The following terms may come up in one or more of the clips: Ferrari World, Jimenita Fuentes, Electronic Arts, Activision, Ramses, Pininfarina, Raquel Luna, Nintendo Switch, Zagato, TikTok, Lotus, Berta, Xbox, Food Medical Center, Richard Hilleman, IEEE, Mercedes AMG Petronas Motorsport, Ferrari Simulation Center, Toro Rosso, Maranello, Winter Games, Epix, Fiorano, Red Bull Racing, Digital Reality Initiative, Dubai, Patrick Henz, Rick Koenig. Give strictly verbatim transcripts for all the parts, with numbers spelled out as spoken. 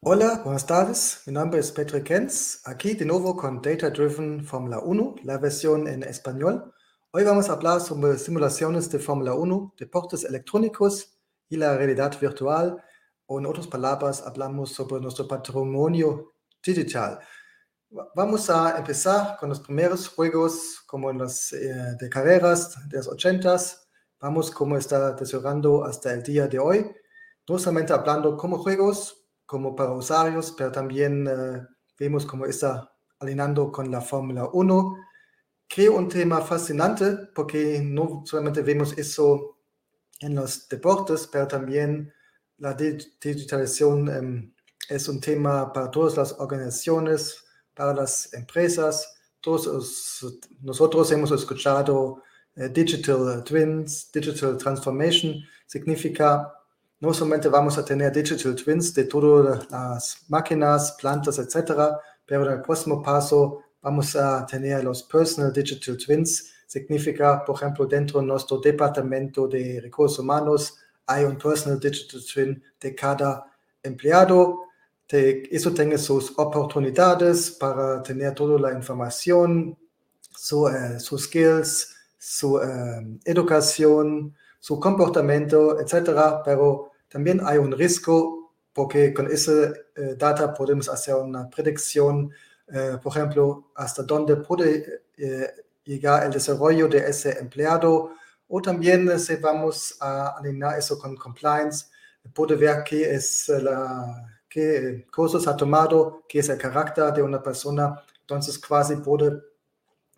Hola, buenas tardes. Mi nombre es Patrick Henz, aquí de nuevo con Data-Driven Fórmula uno, la versión en español. Hoy vamos a hablar sobre simulaciones de Fórmula uno, deportes electrónicos y la realidad virtual. O en otras palabras, hablamos sobre nuestro patrimonio digital. Vamos a empezar con los primeros juegos, como los eh, de carreras de los ochentas. Vamos cómo está desarrollando hasta el día de hoy. No solamente hablando como juegos, como para usuarios, pero también eh, vemos cómo está alineando con la Fórmula uno. Creo un tema fascinante porque no solamente vemos eso en los deportes, pero también la digitalización eh, es un tema para todas las organizaciones, para las empresas. Todos os, nosotros hemos escuchado eh, Digital Twins, Digital Transformation, significa no solamente vamos a tener Digital Twins de todas las máquinas, plantas, etcétera, pero en el próximo paso vamos a tener los Personal Digital Twins. Significa, por ejemplo, dentro de nuestro departamento de recursos humanos hay un Personal Digital Twin de cada empleado. Eso tiene sus oportunidades para tener toda la información, sus eh, su skills, su eh, educación, su comportamiento, etcétera, pero también hay un riesgo porque con ese eh, data podemos hacer una predicción, eh, por ejemplo, hasta dónde puede eh, llegar el desarrollo de ese empleado, o también eh, si vamos a alinear eso con compliance, puede ver qué, es la, qué cursos ha tomado, qué es el carácter de una persona, entonces casi puede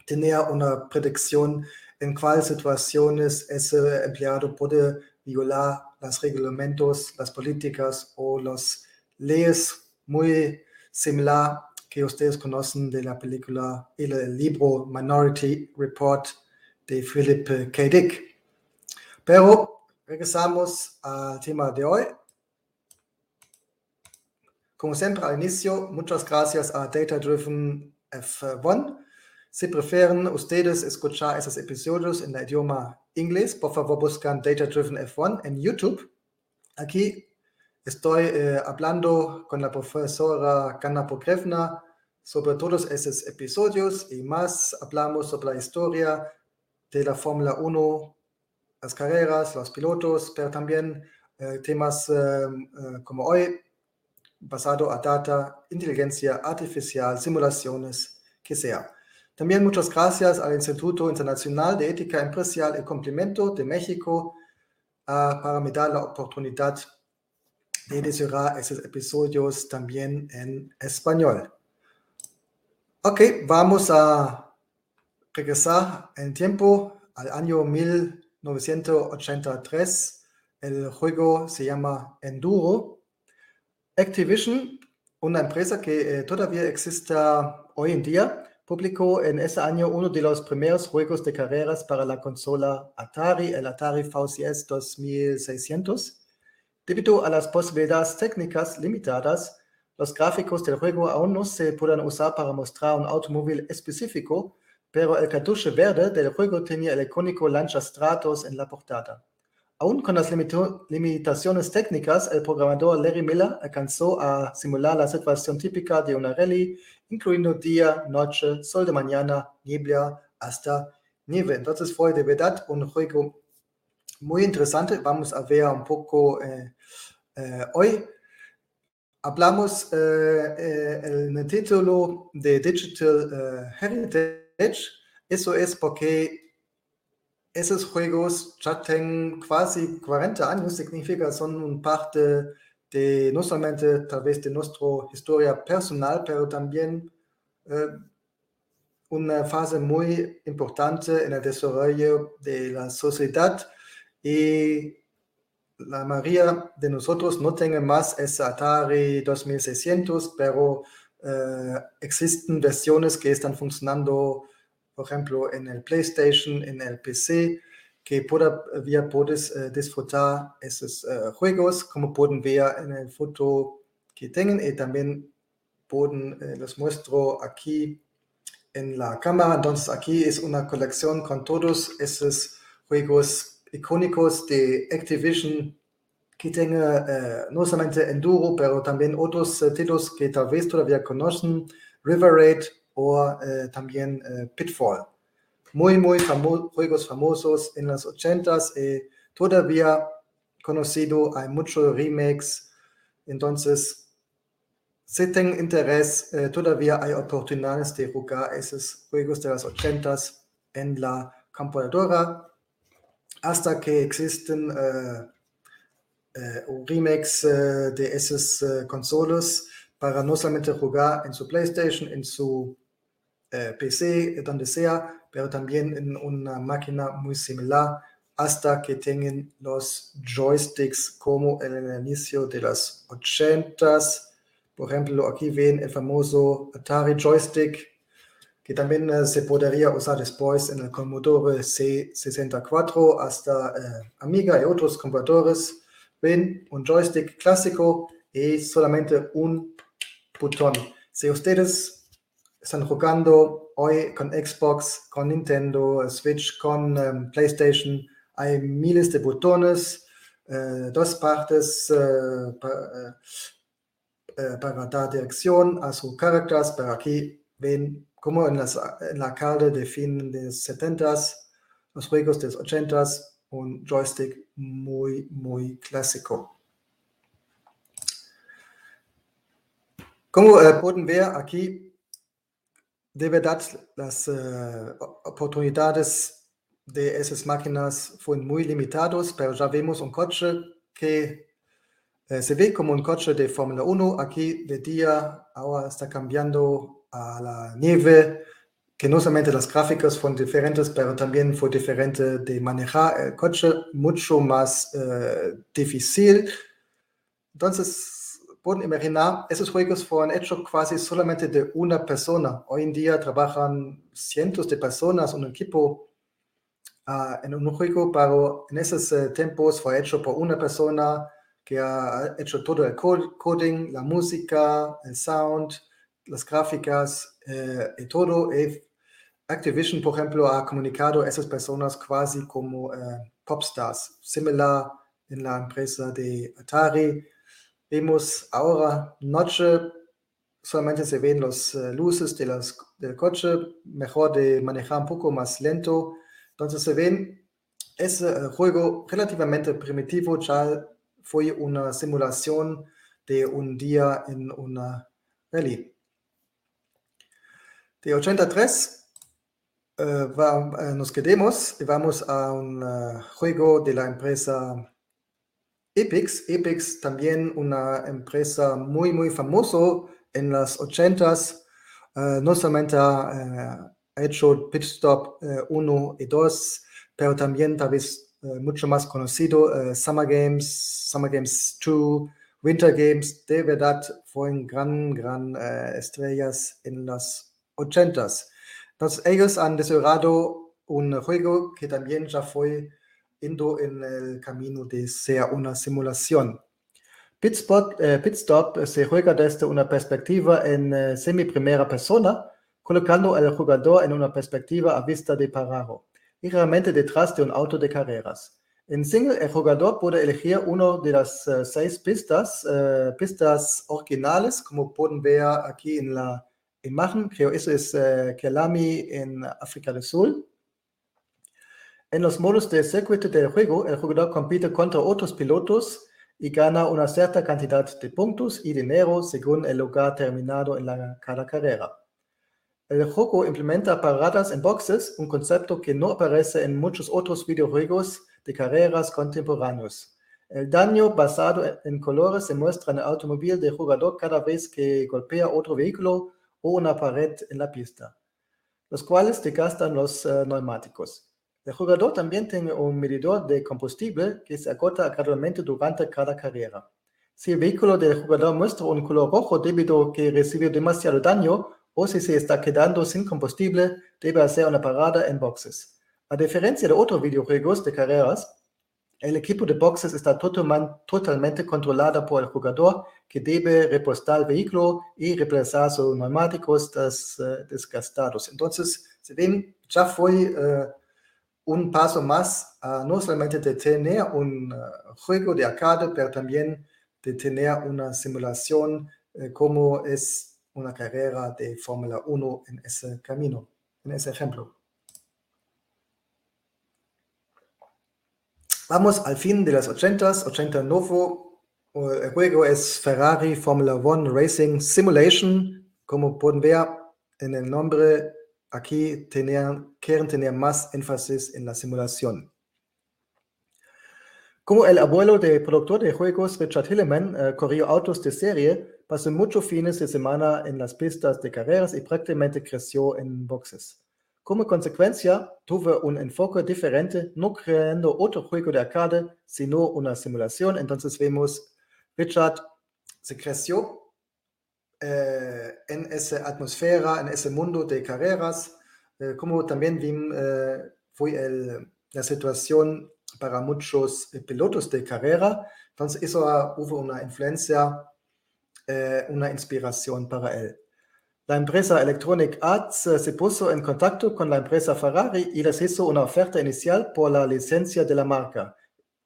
tener una predicción en cuáles situaciones ese empleado puede violar los reglamentos, las políticas o las leyes, muy similar que ustedes conocen de la película y el libro Minority Report de Philip K. Dick. Pero regresamos al tema de hoy. Como siempre al inicio, muchas gracias a Data Driven F uno. Si prefieren ustedes escuchar esos episodios en el idioma inglés, por favor buscan Data Driven F uno en YouTube. Aquí estoy eh, hablando con la profesora Kanna Pokrevna sobre todos esos episodios y más. Hablamos sobre la historia de la Fórmula uno, las carreras, los pilotos, pero también eh, temas eh, como hoy, basado a data, inteligencia artificial, simulaciones, que sea. También muchas gracias al Instituto Internacional de Ética Empresarial y Cumplimiento de México uh, para me dar la oportunidad de desarrollar esos episodios también en español. Ok, vamos a regresar en tiempo al año mil novecientos ochenta y tres. El juego se llama Enduro. Activision, una empresa que eh, todavía existe hoy en día, publicó en ese año uno de los primeros juegos de carreras para la consola Atari, el Atari V C S dos mil seiscientos. Debido a las posibilidades técnicas limitadas, los gráficos del juego aún no se pueden usar para mostrar un automóvil específico, pero el cartucho verde del juego tenía el icónico Lancia Stratos en la portada. Aún con las limitaciones técnicas, el programador Larry Miller alcanzó a simular la situación típica de una rally, incluyendo día, noche, sol de mañana, niebla, hasta nieve. Entonces fue de verdad un juego muy interesante. Vamos a ver un poco eh, eh, hoy. Hablamos eh, eh, en el título de Digital eh, Heritage. Eso es porque esos juegos ya tienen casi cuarenta años, significa son un parte de, no solamente tal vez de nuestra historia personal, pero también eh, una fase muy importante en el desarrollo de la sociedad, y la mayoría de nosotros no tienen más ese Atari dos mil seiscientos, pero eh, existen versiones que están funcionando, por ejemplo, en el PlayStation, en el P C, que todavía puedes eh, disfrutar esos eh, juegos, como pueden ver en el foto que tienen, y también pueden, eh, los muestro aquí en la cámara. Entonces aquí es una colección con todos esos juegos icónicos de Activision que tenga eh, no solamente Enduro, pero también otros eh, títulos que tal vez todavía conocen, River Raid o eh, también eh, Pitfall. Muy, muy famo- juegos famosos en los ochentas, eh, todavía conocido, hay muchos remakes, entonces si tienen interés, eh, todavía hay oportunidades de jugar esos juegos de los ochentas en la computadora hasta que existen eh, eh, remakes eh, de esas eh, consolas para no solamente jugar en su PlayStation, en su eh, P C, donde sea, pero también en una máquina muy similar hasta que tengan los joysticks como en el inicio de los ochentas. Por ejemplo, aquí ven el famoso Atari joystick, que también eh, se podría usar después en el Commodore C sesenta y cuatro hasta eh, Amiga y otros computadores. Ven un joystick clásico y solamente un botón. Si ustedes están jugando hoy con Xbox, con Nintendo Switch, con eh, PlayStation, hay miles de botones, eh, dos partes eh, para... Eh, para dar dirección a sus caracteres, pero aquí ven como en, las, en la arcade de fin de los setentas, los juegos de los ochentas, un joystick muy, muy clásico. Como eh, pueden ver aquí, de verdad las eh, oportunidades de esas máquinas fueron muy limitadas, pero ya vemos un coche que se ve como un coche de Fórmula uno, aquí de día, ahora está cambiando a la nieve, que no solamente las gráficas fueron diferentes, pero también fue diferente de manejar el coche, mucho más eh, difícil. Entonces, pueden imaginar, esos juegos fueron hechos casi solamente de una persona. Hoy en día trabajan cientos de personas, un equipo uh, en un juego, pero en esos eh, tiempos fue hecho por una persona, que ha hecho todo el coding, la música, el sound, las gráficas eh, y todo. Y Activision, por ejemplo, ha comunicado a esas personas casi como eh, popstars, similar en la empresa de Atari. Vemos ahora noche, solamente se ven las eh, luces de las, del coche, mejor de manejar un poco más lento. Entonces se ven ese juego relativamente primitivo, ya fue una simulación de un día en una rally. De ochenta y tres eh, va, eh, nos quedemos y vamos a un uh, juego de la empresa Epix. Epix también una empresa muy muy famosa en los ochentas. Eh, no solamente ha eh, hecho Pitstop uno eh, y dos, pero también tal vez Uh, mucho más conocido, uh, Summer Games, Summer Games dos, Winter Games, de verdad fueron gran, gran uh, estrellas en los ochentas. Entonces ellos han desarrollado un juego que también ya fue indo en el camino de ser una simulación. Pitstop, uh, Pitstop se juega desde una perspectiva en uh, semi-primera persona, colocando al jugador en una perspectiva a vista de pájaro, y realmente detrás de un auto de carreras. En single, el jugador puede elegir una de las uh, seis pistas, uh, pistas originales, como pueden ver aquí en la imagen. Creo que eso es uh, Kelami en África del Sur. En los modos de circuito del juego, el jugador compite contra otros pilotos y gana una cierta cantidad de puntos y dinero según el lugar terminado en la, cada carrera. El juego implementa paradas en boxes, un concepto que no aparece en muchos otros videojuegos de carreras contemporáneos. El daño basado en colores se muestra en el automóvil del jugador cada vez que golpea otro vehículo o una pared en la pista, los cuales desgastan los uh, neumáticos. El jugador también tiene un medidor de combustible que se agota gradualmente durante cada carrera. Si el vehículo del jugador muestra un color rojo debido a que recibe demasiado daño, o si se está quedando sin combustible, debe hacer una parada en boxes. A diferencia de otros videojuegos de carreras, el equipo de boxes está totalmente controlado por el jugador, que debe repostar el vehículo y reemplazar sus neumáticos desgastados. Entonces, se ven, ya fue uh, un paso más, uh, no solamente de tener un uh, juego de arcade, pero también de tener una simulación uh, como es una carrera de Fórmula uno en ese camino, en ese ejemplo. Vamos al fin de los ochentas, ochenta y nueve, uh, el juego es Ferrari Formula One Racing Simulation. Como pueden ver en el nombre, aquí tener, quieren tener más énfasis en la simulación. Como el abuelo del productor de juegos Richard Hilleman eh, corrió autos de serie, pasó muchos fines de semana en las pistas de carreras y prácticamente creció en boxes. Como consecuencia, tuvo un enfoque diferente, no creando otro juego de arcade, sino una simulación. Entonces vemos, Richard se creció Eh, en esa atmósfera, en ese mundo de carreras, eh, como también vimos, eh, fue el, la situación para muchos eh, pilotos de carrera. Entonces eso hubo una influencia, eh, una inspiración para él. La empresa Electronic Arts eh, se puso en contacto con la empresa Ferrari y les hizo una oferta inicial por la licencia de la marca.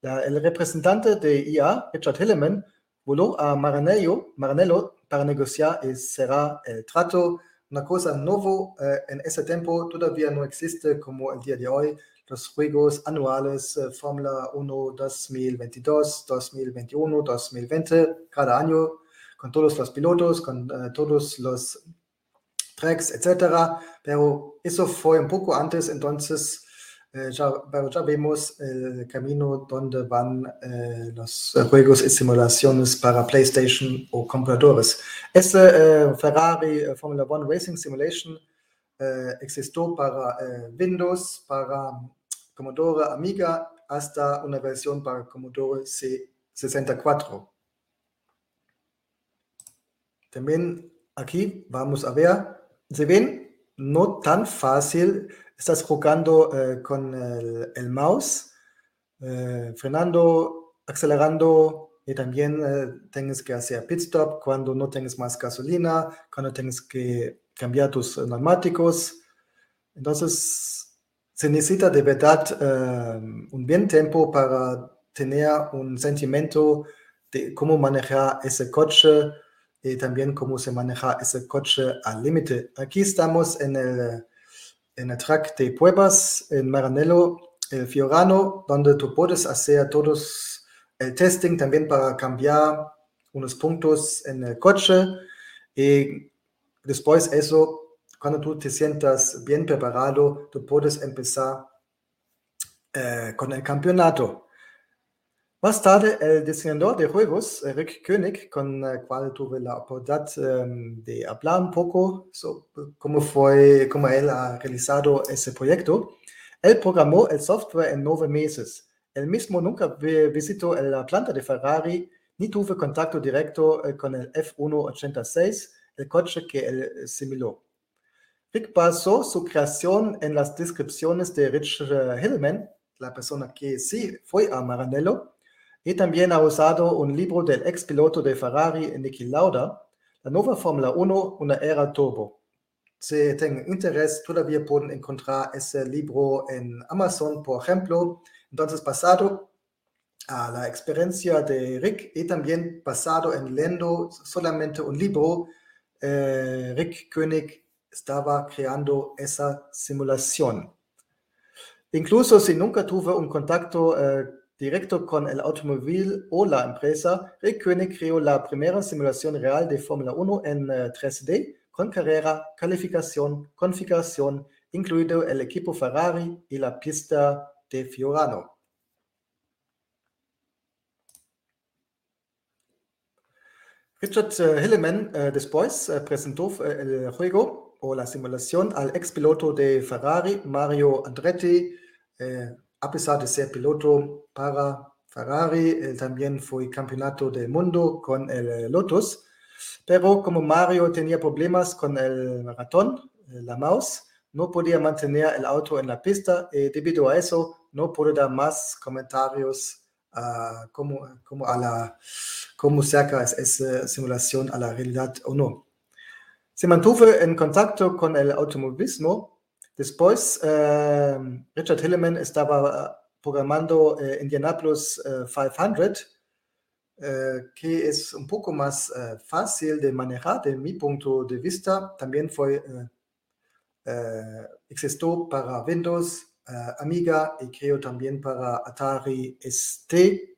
La, el representante de I A, Richard Hilleman, voló a Maranello, Maranello para negociar y cerrar el trato. Una cosa nueva eh, en ese tiempo, todavía no existe como el día de hoy, los juegos anuales eh, Fórmula uno dos mil veintidós, dos mil veintiuno, dos mil veinte, cada año, con todos los pilotos, con eh, todos los tracks, etcétera. Pero eso fue un poco antes, entonces eh, ya, pero ya vemos el camino donde van eh, los juegos y simulaciones para PlayStation o computadores. Este eh, Ferrari eh, Formula One Racing Simulation eh, existió para eh, Windows, para Commodore Amiga, hasta una versión para Commodore C sesenta y cuatro. También aquí vamos a ver, ¿se ven? No tan fácil. Estás jugando eh, con el, el mouse, eh, frenando, acelerando, y también eh, tienes que hacer pitstop cuando no tienes más gasolina, cuando tienes que cambiar tus neumáticos. Entonces se necesita de verdad eh, un buen tiempo para tener un sentimiento de cómo manejar ese coche y también cómo se maneja ese coche al límite. Aquí estamos en el en el track de pruebas en Maranello, el Fiorano, donde tú puedes hacer todos el testing también para cambiar unos puntos en el coche, y después eso, cuando tú te sientas bien preparado, tú puedes empezar eh, con el campeonato. Más tarde, el diseñador de juegos, Rick Koenig, con el cual tuve la oportunidad um, de hablar un poco sobre cómo fue, cómo él ha realizado ese proyecto, él programó el software en nueve meses. Él mismo nunca visitó la planta de Ferrari, ni tuvo contacto directo con el F uno ochenta y seis, el coche que él simuló. Rick basó su creación en las descripciones de Richard Hilleman, la persona que sí fue a Maranello, y también ha usado un libro del ex piloto de Ferrari, Niki Lauda, La nueva Fórmula uno, una era turbo. Si tienen interés, todavía pueden encontrar ese libro en Amazon, por ejemplo. Entonces, basado a la experiencia de Rick y también basado en leyendo solamente un libro, eh, Rick Koenig estaba creando esa simulación. Incluso si nunca tuvo un contacto eh, directo con el automóvil o la empresa, Rick Koenig creó la primera simulación real de Fórmula uno en tres D, con carrera, calificación, configuración, incluido el equipo Ferrari y la pista de Fiorano. Richard Hilleman eh, después eh, presentó el juego o la simulación al expiloto de Ferrari, Mario Andretti. eh, A pesar de ser piloto para Ferrari, él también fue campeonato del mundo con el Lotus. Pero como Mario tenía problemas con el ratón, la mouse, no podía mantener el auto en la pista y debido a eso no pudo dar más comentarios a cómo, cómo, a la, cómo cerca es esa simulación a la realidad o no. Se mantuvo en contacto con el automovilismo Después, eh, Richard Hilleman estaba programando eh, Indianapolis eh, quinientos, eh, que es un poco más eh, fácil de manejar de mi punto de vista. También fue, eh, eh, existió para Windows, eh, Amiga y creo también para Atari S T.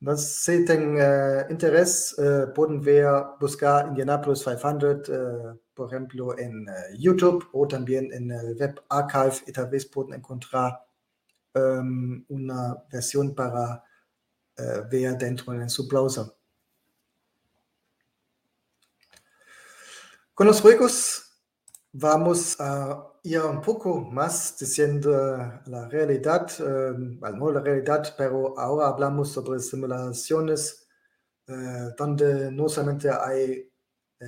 No sé si tienen eh, interés, eh, pueden ver, buscar Indianapolis quinientos, eh, por ejemplo, en eh, YouTube o también en el eh, Web Archive, y tal vez pueden encontrar um, una versión para eh, ver dentro de su browser. Con los juegos vamos a ir un poco más diciendo la realidad, eh, bueno, no la realidad, pero ahora hablamos sobre simulaciones eh, donde no solamente hay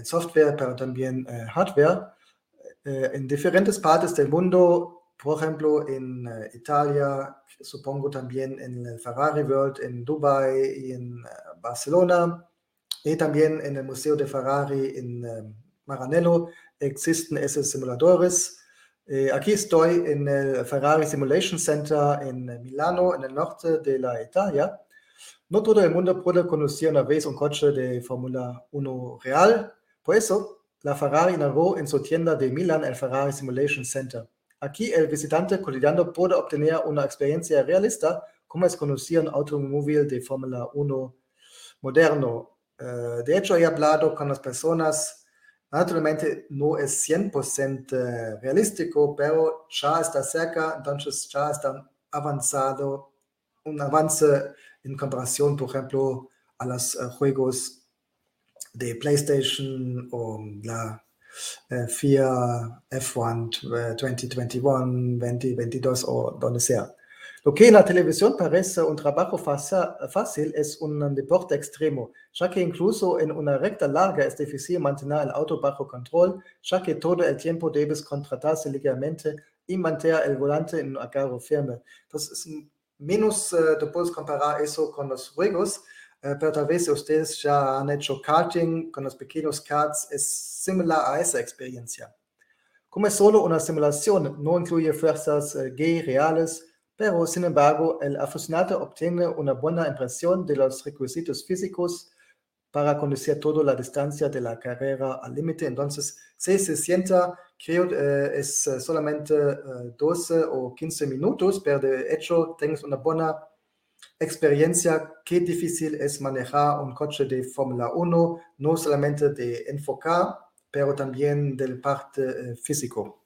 software, pero también eh, hardware. Eh, en diferentes partes del mundo, por ejemplo en eh, Italia, supongo también en el Ferrari World, en Dubai y en eh, Barcelona, y también en el Museo de Ferrari en eh, Maranello, existen esos simuladores. Eh, aquí estoy en el Ferrari Simulation Center en Milano, en el norte de la Italia. No todo el mundo puede conducir una vez un coche de Fórmula uno real. Por eso, la Ferrari inauguró en su tienda de Milán el Ferrari Simulation Center. Aquí, el visitante cotidiano puede obtener una experiencia realista, como es conducir un automóvil de Fórmula uno moderno. Eh, de hecho, he hablado con las personas. Naturalmente no es cien por ciento realístico, pero ya está cerca, entonces ya está avanzado, un avance en comparación, por ejemplo, a los juegos de PlayStation o la eh, F I A F uno veinte veintiuno, veinte veintidós o donde sea. Lo que en la televisión parece un trabajo fácil es un deporte extremo, ya que incluso en una recta larga es difícil mantener el auto bajo control, ya que todo el tiempo debes contratarse ligeramente y mantener el volante en un agarro firme. Entonces, menos eh, te puedes comparar eso con los juegos, eh, pero tal vez ustedes ya han hecho karting con los pequeños karts, es similar a esa experiencia. Como es solo una simulación, no incluye fuerzas eh, G reales, pero sin embargo el aficionado obtiene una buena impresión de los requisitos físicos para conducir toda la distancia de la carrera al límite. Entonces, si se sienta, creo eh, es solamente eh, doce o quince minutos, pero de hecho tienes una buena experiencia. Qué difícil es manejar un coche de Fórmula uno, no solamente de enfocar, pero también del parte eh, físico.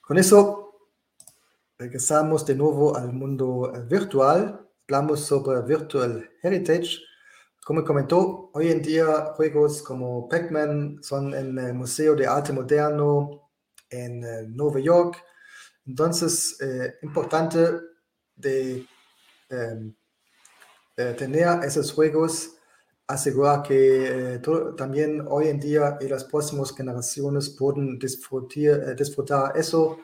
Con eso regresamos de nuevo al mundo virtual. Hablamos sobre Virtual Heritage. Como comentó, hoy en día juegos como Pac-Man son en el Museo de Arte Moderno en Nueva York. Entonces, eh, importante de, eh, de tener esos juegos, asegurar que eh, todo, también hoy en día y las próximas generaciones pueden disfrutar, eh, disfrutar eso.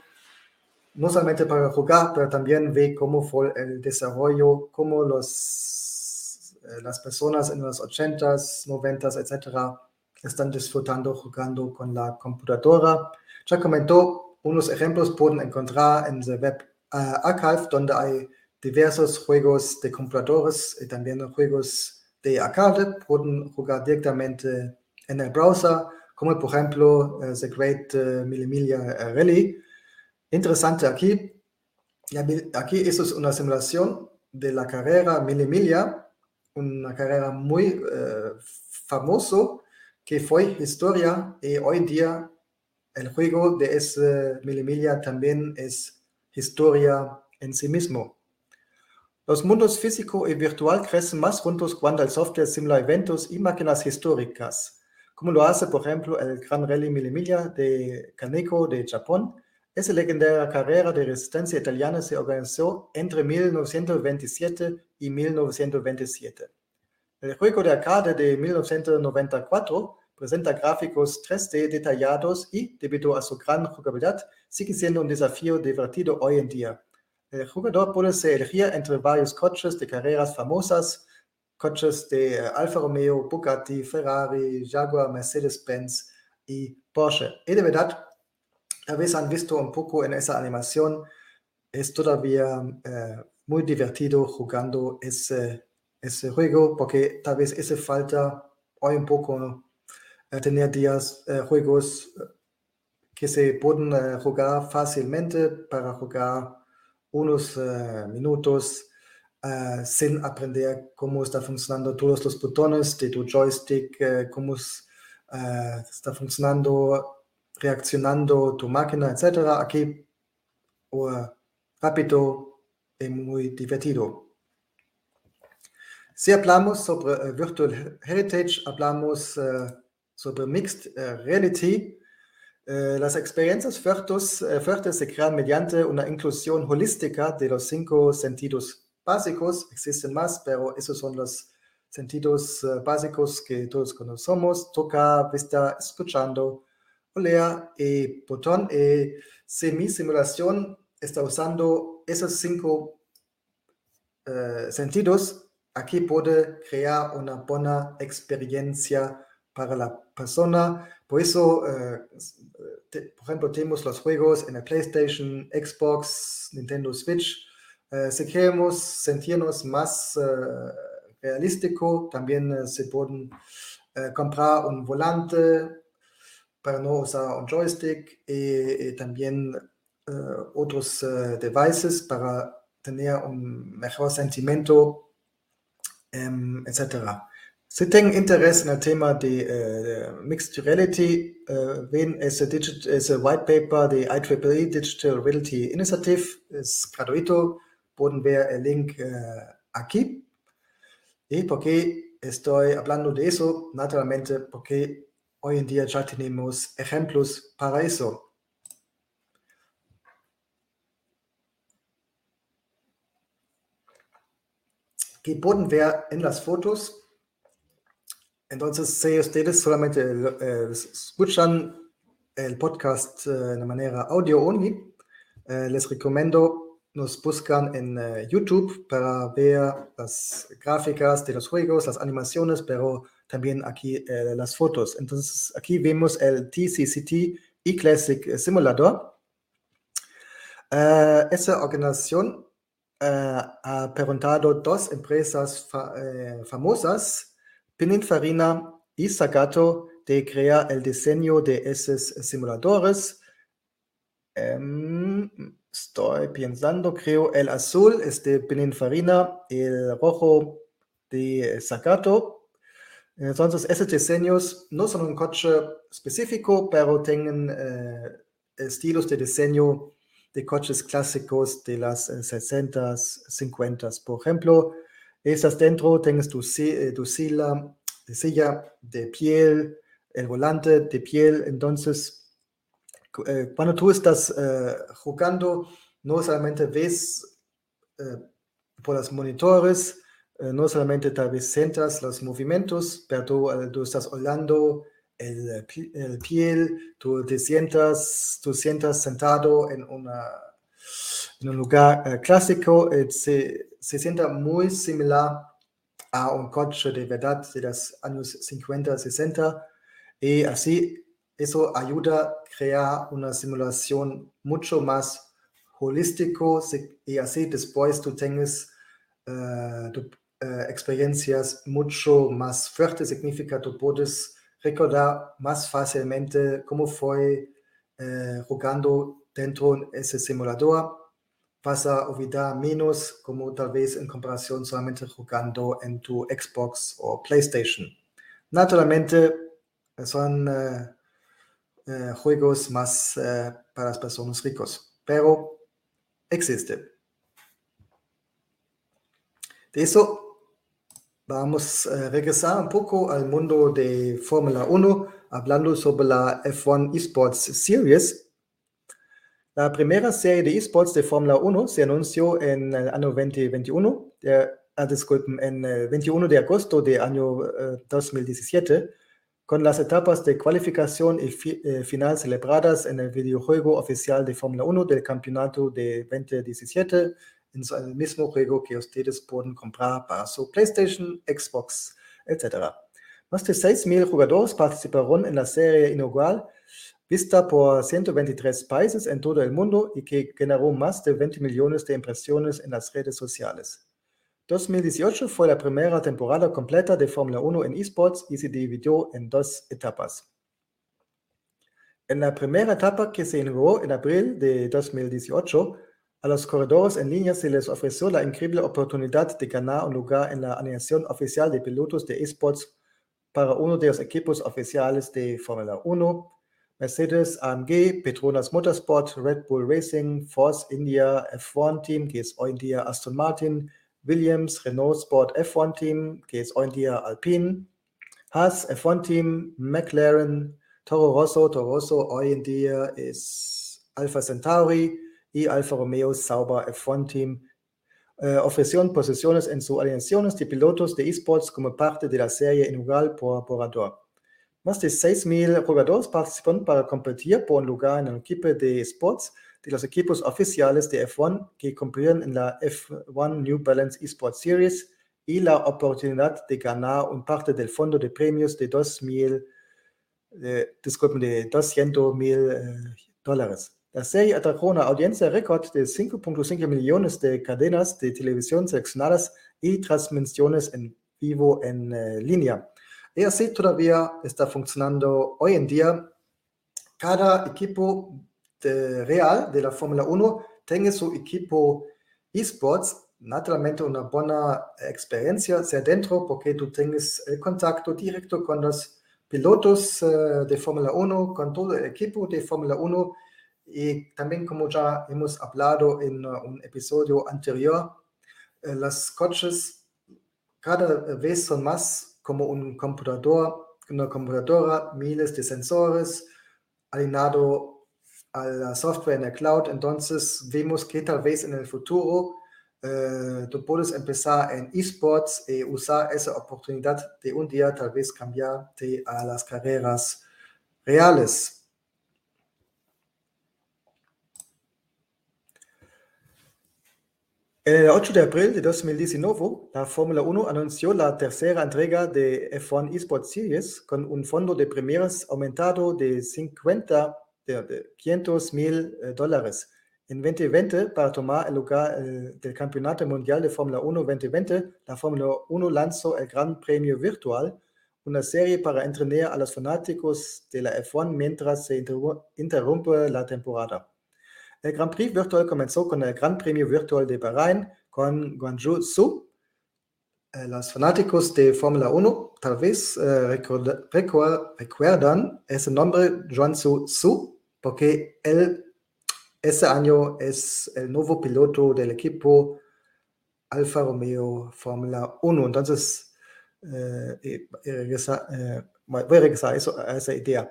No solamente para jugar, pero también ve cómo fue el desarrollo, cómo los, las personas en los ochentas, noventas, etcétera, están disfrutando, jugando con la computadora. Ya comentó, unos ejemplos pueden encontrar en el Web uh, Archive, donde hay diversos juegos de computadores y también juegos de arcade, pueden jugar directamente en el browser, como por ejemplo uh, The Great uh, Mille Miglia uh, Rally. Interesante aquí, aquí esto es una simulación de la carrera Mille Miglia, una carrera muy eh, famosa que fue historia y hoy en día el juego de ese Mille Miglia también es historia en sí mismo. Los mundos físico y virtual crecen más juntos cuando el software simula eventos y máquinas históricas, como lo hace por ejemplo el Gran Rally Mille Miglia de Kaneko de Japón. Esa legendaria carrera de resistencia italiana se organizó entre mil novecientos veintisiete y mil novecientos veintisiete. El juego de arcade de mil novecientos noventa y cuatro presenta gráficos tres D detallados y, debido a su gran jugabilidad, sigue siendo un desafío divertido hoy en día. El jugador puede elegir entre varios coches de carreras famosas, coches de Alfa Romeo, Bugatti, Ferrari, Jaguar, Mercedes-Benz y Porsche. Y de verdad, habéis han visto un poco en esa animación, es todavía eh, muy divertido jugando ese, ese juego, porque tal vez ese falta hoy un poco, ¿no? eh, tener días, eh, juegos que se pueden eh, jugar fácilmente para jugar unos eh, minutos eh, sin aprender cómo está funcionando todos los botones de tu joystick, eh, cómo es, eh, está funcionando, reaccionando tu máquina, etcétera. Aquí o, rápido y muy divertido. Si hablamos sobre eh, Virtual Heritage, hablamos eh, sobre Mixed eh, Reality. Eh, las experiencias fuertes, eh, fuertes se crean mediante una inclusión holística de los cinco sentidos básicos. Existen más, pero esos son los sentidos eh, básicos que todos conocemos: tocar, vista, escuchando, oler y botón. Y si mi simulación está usando esos cinco eh, sentidos, aquí puede crear una buena experiencia para la persona. Por eso, eh, te, por ejemplo, tenemos los juegos en el PlayStation, Xbox, Nintendo Switch. Eh, si queremos sentirnos más eh, realístico, también eh, se pueden eh, comprar un volante para no usar un joystick y, y también eh, otros eh, devices para tener un mejor sentimiento, etcétera. Si tienen interés en el tema de, uh, de Mixed Reality, uh, ven ese, digit, ese white paper de I E E E Digital Reality Initiative, es gratuito, pueden ver el link uh, aquí. ¿Y por qué estoy hablando de eso? Naturalmente porque hoy en día ya tenemos ejemplos para eso. Que pueden ver en las fotos. Entonces, si ustedes solamente eh, escuchan el podcast eh, de manera audio only, eh, les recomiendo nos buscan en eh, YouTube para ver las gráficas de los juegos, las animaciones, pero también aquí eh, las fotos. Entonces, aquí vemos el T C C T eClassic Simulator. Eh, esa organización Uh, ha preguntado dos empresas fa- eh, famosas, Pininfarina y Zagato, de crear el diseño de esos simuladores. Um, estoy pensando, creo, el azul es de Pininfarina, el rojo de Zagato. Entonces, esos diseños no son un coche específico, pero tienen eh, estilos de diseño de coches clásicos de las sesentas, cincuentas. Por ejemplo, estás dentro, tienes tu, tu silla, tu silla de piel, el volante de piel. Entonces, eh, cuando tú estás eh, jugando, no solamente ves eh, por los monitores, eh, no solamente tal vez sientas los movimientos, pero tú, eh, tú estás hablando, El, el piel, tú te sientas, tú sientas sentado en, una, en un lugar eh, clásico, eh, se, se sienta muy similar a un coche de verdad de los años cincuenta, sesenta, y así eso ayuda a crear una simulación mucho más holístico, y así después tú tienes eh, tu, eh, experiencias mucho más fuertes. Significa tú puedes recordar más fácilmente cómo fue eh, jugando dentro de ese simulador. Vas a olvidar menos, como tal vez en comparación solamente jugando en tu Xbox o PlayStation. Naturalmente son eh, eh, juegos más eh, para las personas ricos, pero existe. De eso vamos a regresar un poco al mundo de Fórmula uno, hablando sobre la F uno Esports Series. La primera serie de esports de Fórmula uno se anunció en el año veinte veintiuno, eh, disculpen, en el veintiuno de agosto del año eh, dos mil diecisiete, con las etapas de cualificación y fi- eh, final celebradas en el videojuego oficial de Fórmula uno del campeonato de veinte diecisiete, en el mismo juego que ustedes pueden comprar para su PlayStation, Xbox, etcétera. Más de seis mil jugadores participaron en la serie inaugural vista por ciento veintitrés países en todo el mundo y que generó más de veinte millones de impresiones en las redes sociales. dos mil dieciocho fue la primera temporada completa de Fórmula uno en eSports y se dividió en dos etapas. En la primera etapa, que se inauguró en abril de dos mil dieciocho, a los corredores en línea se les ofreció la increíble oportunidad de ganar un lugar en la alineación oficial de pilotos de eSports para uno de los equipos oficiales de Fórmula uno, Mercedes, A M G, Petronas Motorsport, Red Bull Racing, Force India, F uno Team, que es hoy en día Aston Martin, Williams, Renault Sport F uno Team, que es hoy en día Alpine, Haas F uno Team, McLaren, Toro Rosso, Toro Rosso hoy en día es Alfa Centauri y Alfa Romeo Sauber F uno Team. Eh, ofrecieron posiciones en sus alineaciones de pilotos de eSports como parte de la serie inaugural por Porador. Más de seis mil jugadores participaron para competir por un lugar en el equipo de eSports de los equipos oficiales de F uno que cumplieron en la F uno New Balance eSports Series y la oportunidad de ganar un parte del fondo de premios de dos mil, eh, disculpen, de doscientos mil eh, dólares. La serie atrajo una audiencia récord de cinco punto cinco millones de cadenas de televisión seleccionadas y transmisiones en vivo en eh, línea. Y así todavía está funcionando hoy en día. Cada equipo de real de la Fórmula uno tiene su equipo eSports. Naturalmente una buena experiencia hacia adentro porque tú tienes el contacto directo con los pilotos de Fórmula uno, con todo el equipo de Fórmula uno. Y también, como ya hemos hablado en un episodio anterior, los coches cada vez son más como un computador, una computadora, miles de sensores alineado a la software en la cloud. Entonces vemos que tal vez en el futuro eh, tú puedes empezar en eSports y usar esa oportunidad de un día tal vez cambiarte a las carreras reales. El ocho de abril de dos mil diecinueve, la Fórmula uno anunció la tercera entrega de F uno Esports Series con un fondo de premios aumentado de cincuenta, de, de quinientos mil dólares en veinte veinte para tomar el lugar eh, del Campeonato Mundial de Fórmula uno veinte veinte. La Fórmula uno lanzó el Gran Premio Virtual, una serie para entrenar a los fanáticos de la F uno mientras se interru- interrumpe la temporada. El Grand Prix virtual comenzó con el Gran Premio Virtual de Bahrein con Guangzhou Zhou. Eh, los fanáticos de Fórmula uno tal vez eh, recorda, recorda, recuerdan ese nombre, Guangzhou Zhou, porque él ese año es el nuevo piloto del equipo Alfa Romeo Fórmula uno. Entonces, eh, regresa, eh, voy a regresar a, eso, a esa idea.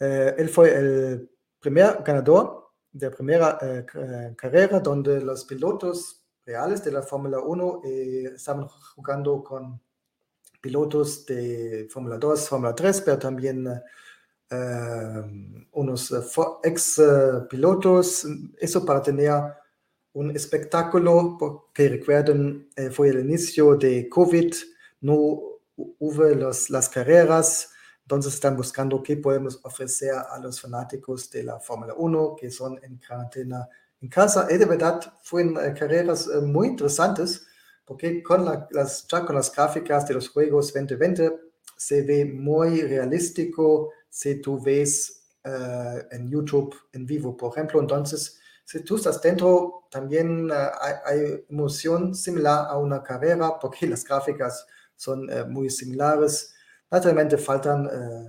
Eh, él fue el primer ganador de primera eh, carrera donde los pilotos reales de la Fórmula uno eh, estaban jugando con pilotos de Fórmula dos, Fórmula tres, pero también eh, unos ex eh, pilotos. Eso para tener un espectáculo, porque recuerden, eh, fue el inicio de COVID, no hubo los, las carreras. Entonces están buscando qué podemos ofrecer a los fanáticos de la Fórmula uno que son en cuarentena en casa. Y de verdad fueron eh, carreras eh, muy interesantes porque con la, las, ya con las gráficas de los juegos veinte veinte se ve muy realístico si tú ves eh, en YouTube en vivo, por ejemplo. Entonces, si tú estás dentro, también eh, hay, hay emoción similar a una carrera porque las gráficas son eh, muy similares. Naturalmente faltan eh,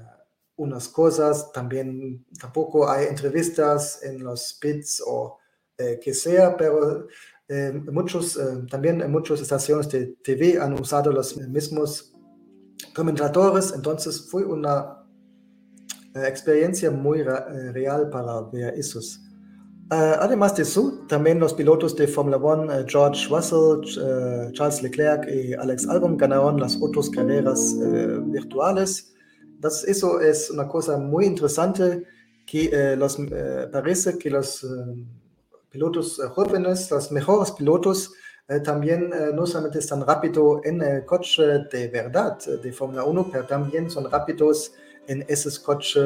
unas cosas, también tampoco hay entrevistas en los pits o eh, que sea, pero eh, muchos, eh, también en muchas estaciones de T V han usado los mismos comentadores, entonces fue una eh, experiencia muy re- real para ver esos. Uh, además de eso, también los pilotos de Fórmula uno, uh, George Russell, uh, Charles Leclerc y Alex Albon ganaron las otras carreras uh, virtuales. Das, eso es una cosa muy interesante, que uh, los, uh, parece que los uh, pilotos uh, jóvenes, los mejores pilotos, uh, también uh, no solamente están rápido en el coche de verdad de Fórmula uno, pero también son rápidos en ese coche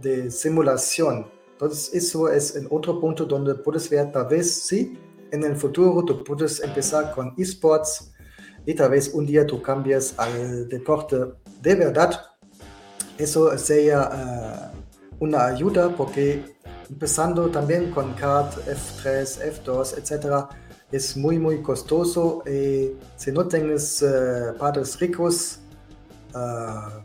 de simulación. Entonces eso es el otro punto donde puedes ver, tal vez sí, en el futuro tú puedes empezar con esports y tal vez un día tú cambias al deporte de verdad. Eso sería uh, una ayuda, porque empezando también con kart, F tres, F dos, etcétera, es muy muy costoso, y si no tienes uh, padres ricos uh,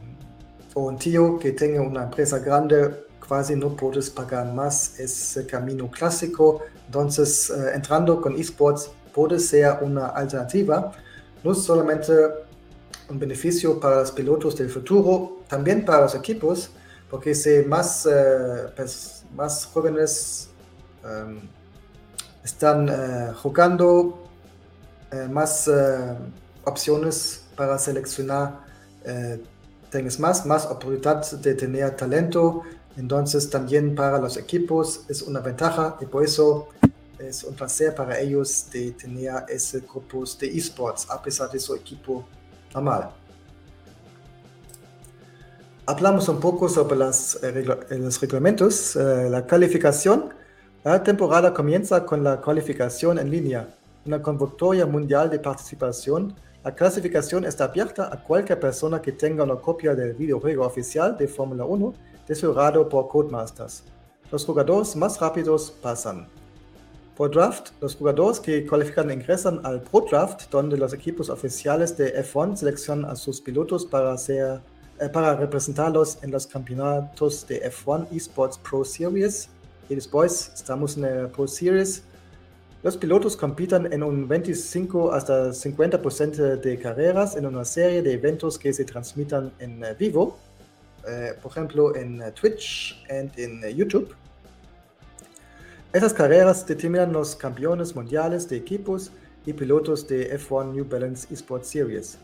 o un tío que tenga una empresa grande, casi no puedes pagar más ese camino clásico. Entonces uh, entrando con esports puede ser una alternativa, no solamente un beneficio para los pilotos del futuro, también para los equipos, porque si más, eh, pues, más jóvenes eh, están eh, jugando, eh, más eh, opciones para seleccionar, eh, tienes más, más oportunidad de tener talento, entonces también para los equipos es una ventaja, y por eso es un placer para ellos de tener ese grupo de esports, a pesar de su equipo normal. Hablamos un poco sobre las, los reglamentos, eh, la calificación. La temporada comienza con la cualificación en línea, una convocatoria mundial de participación. La clasificación está abierta a cualquier persona que tenga una copia del videojuego oficial de Fórmula uno desarrollado por Codemasters. Los jugadores más rápidos pasan. Por draft, los jugadores que cualifican ingresan al Pro Draft, donde los equipos oficiales de F uno seleccionan a sus pilotos para ser para representarlos en los campeonatos de F uno Esports Pro Series, y después estamos en la Pro Series. Los pilotos compiten en un veinticinco hasta cincuenta por ciento de carreras en una serie de eventos que se transmitan en vivo, eh, por ejemplo en Twitch y en YouTube. Estas carreras determinan los campeones mundiales de equipos y pilotos de F uno New Balance Esports Series,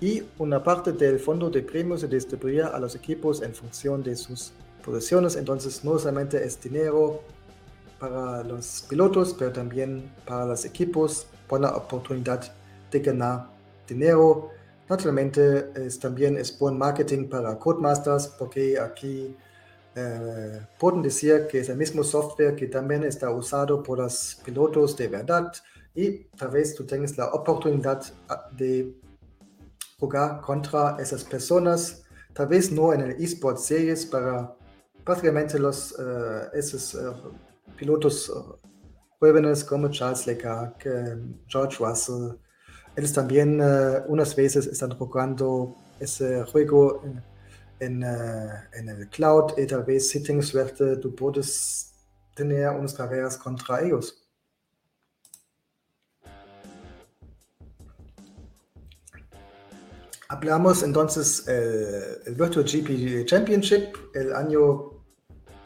y una parte del fondo de premios se distribuye a los equipos en función de sus posiciones. Entonces no solamente es dinero para los pilotos, pero también para los equipos, por la oportunidad de ganar dinero. Naturalmente es, también es buen marketing para Codemasters, porque aquí eh, pueden decir que es el mismo software que también está usado por los pilotos de verdad, y tal vez tú tengas la oportunidad de jugar contra esas personas, tal vez no en el eSports Series, para prácticamente los uh, esos uh, pilotos uh, jóvenes como Charles Leclerc, uh, George Russell. Ellos también uh, unas veces están jugando ese juego en, en, uh, en el cloud, y tal vez si tienes suerte tú puedes tener unas carreras contra ellos. Hablamos entonces eh, el Virtual G P Championship, el año,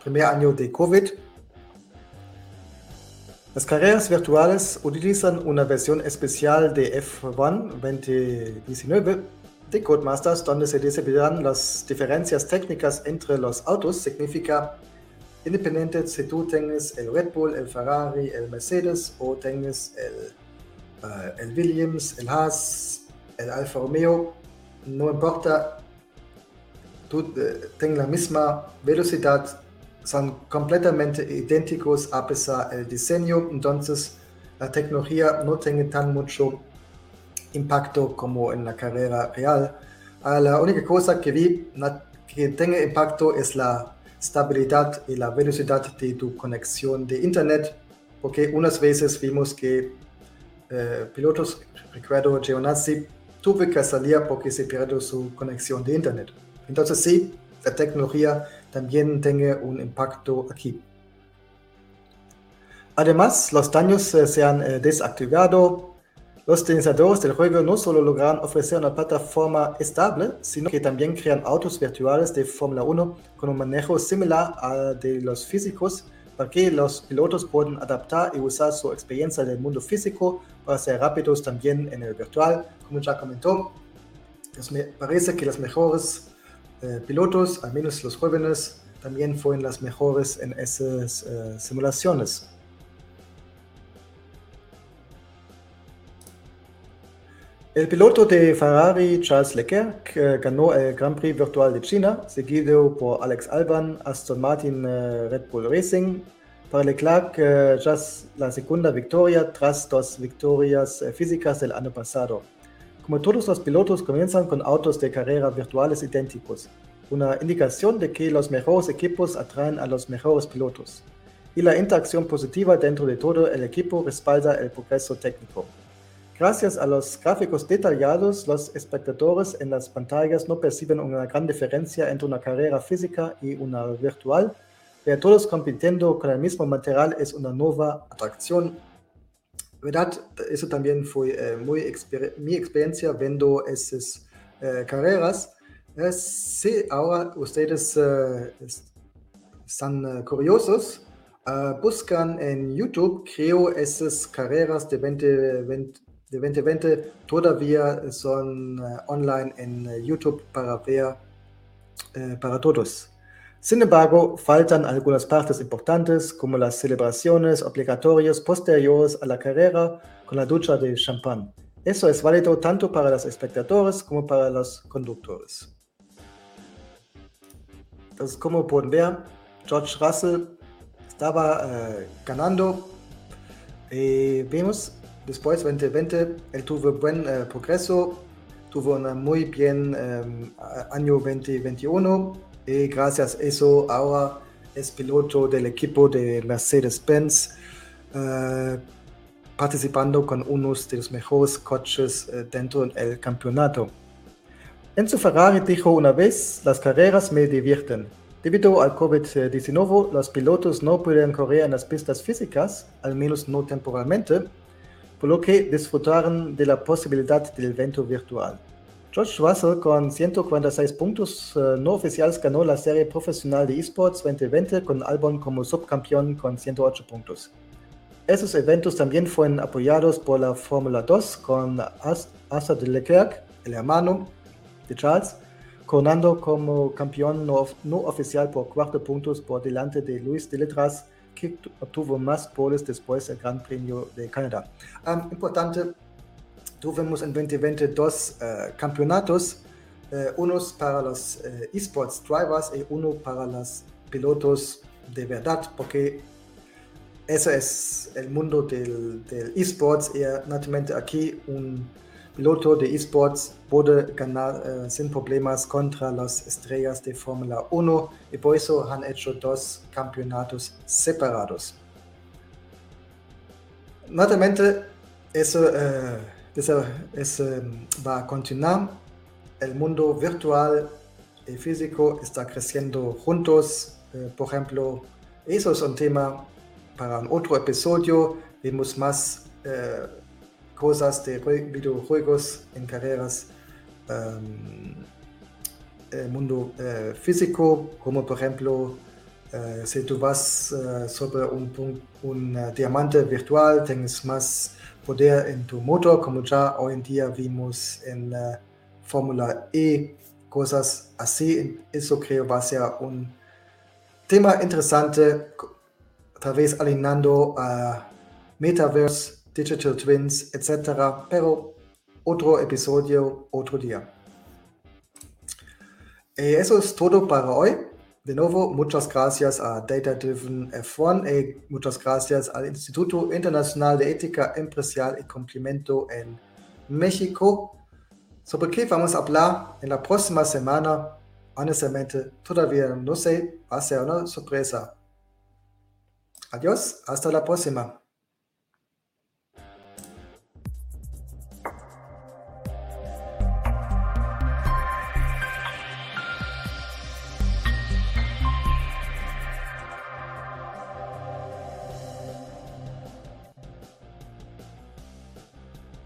primer año de COVID. Las carreras virtuales utilizan una versión especial de F uno veinte diecinueve de Codemasters, donde se desarrollan las diferencias técnicas entre los autos. Significa, independiente si tú tienes el Red Bull, el Ferrari, el Mercedes, o tienes el, uh, el Williams, el Haas, el Alfa Romeo, no importa, tú eh, tengas la misma velocidad, son completamente idénticos a pesar del diseño. Entonces la tecnología no tiene tan mucho impacto como en la carrera real. Ah, la única cosa que vi na, que tiene impacto es la estabilidad y la velocidad de tu conexión de internet, porque unas veces vimos que eh, pilotos, recuerdo Giovinazzi, tuve que salir porque se perdió su conexión de internet. Entonces sí, la tecnología también tiene un impacto aquí. Además, los daños eh, se han eh, desactivado. Los diseñadores del juego no solo lograron ofrecer una plataforma estable, sino que también crean autos virtuales de Fórmula uno con un manejo similar al de los físicos, para que los pilotos puedan adaptar y usar su experiencia del mundo físico para ser rápidos también en el virtual. Como ya comentó, me parece que los mejores eh, pilotos, al menos los jóvenes, también fueron los mejores en esas eh, simulaciones. El piloto de Ferrari, Charles Leclerc, eh, ganó el Gran Prix Virtual de China, seguido por Alex Albon, Aston Martin, eh, Red Bull Racing. Para Leclerc, eh, ya es la segunda victoria tras dos victorias eh, físicas del año pasado. Como todos los pilotos, comienzan con autos de carrera virtuales idénticos, una indicación de que los mejores equipos atraen a los mejores pilotos. Y la interacción positiva dentro de todo el equipo respalda el progreso técnico. Gracias a los gráficos detallados, los espectadores en las pantallas no perciben una gran diferencia entre una carrera física y una virtual. Ver todos compitiendo con el mismo material es una nueva atracción. ¿Verdad? Eso también fue eh, muy exper- mi experiencia viendo esas eh, carreras. Eh, si ahora ustedes eh, están eh, curiosos, Uh, buscan en YouTube, creo, esas carreras de veinte veinte todavía son uh, online en uh, YouTube para ver uh, para todos. Sin embargo, faltan algunas partes importantes, como las celebraciones obligatorias posteriores a la carrera con la ducha de champán. Eso es válido tanto para los espectadores como para los conductores. Entonces, como pueden ver, George Russell estaba eh, ganando. Eh, vemos después veinte veinte, él tuvo buen eh, progreso, tuvo un muy bien eh, año veinte veintiuno y gracias a eso ahora es piloto del equipo de Mercedes-Benz, eh, participando con unos de los mejores coches eh, dentro del campeonato. Enzo Ferrari dijo una vez: las carreras me divierten. Debido al covid diecinueve, los pilotos no pudieron correr en las pistas físicas, al menos no temporalmente, por lo que disfrutaron de la posibilidad del evento virtual. George Russell, con ciento cuarenta y seis puntos eh, no oficiales, ganó la serie profesional de eSports veinte veinte con Albon como subcampeón con ciento ocho puntos. Esos eventos también fueron apoyados por la Fórmula dos con Arthur Leclerc, el hermano de Charles, coronando como campeón no, no oficial por cuatro puntos por delante de Luis de Letras, que obtuvo más poles después del Gran Premio de Canadá. Um, importante, tuvimos en veinte veinte dos uh, campeonatos, uh, unos para los uh, eSports Drivers y uno para los pilotos de verdad, porque eso es el mundo del, del eSports y naturalmente aquí un piloto de eSports puede ganar eh, sin problemas contra las estrellas de Fórmula uno y por eso han hecho dos campeonatos separados. Naturalmente, eso, eh, eso, eso va a continuar. El mundo virtual y físico está creciendo juntos. Eh, por ejemplo, eso es un tema para un otro episodio. Vemos más Eh, cosas de videojuegos en carreras um, el mundo uh, físico, como por ejemplo uh, si tú vas uh, sobre un, un uh, diamante virtual, tienes más poder en tu motor, como ya hoy en día vimos en la Fórmula E, cosas así. Eso creo va a ser un tema interesante, tal vez alineando a Metaverse, Digital Twins, etcétera, pero otro episodio, otro día. Y eso es todo para hoy. De nuevo, muchas gracias a Data-Driven F uno y muchas gracias al Instituto Internacional de Ética Empresarial y Cumplimiento en México. ¿Sobre qué vamos a hablar en la próxima semana? Honestamente, todavía no sé, va a ser una sorpresa. Adiós, hasta la próxima.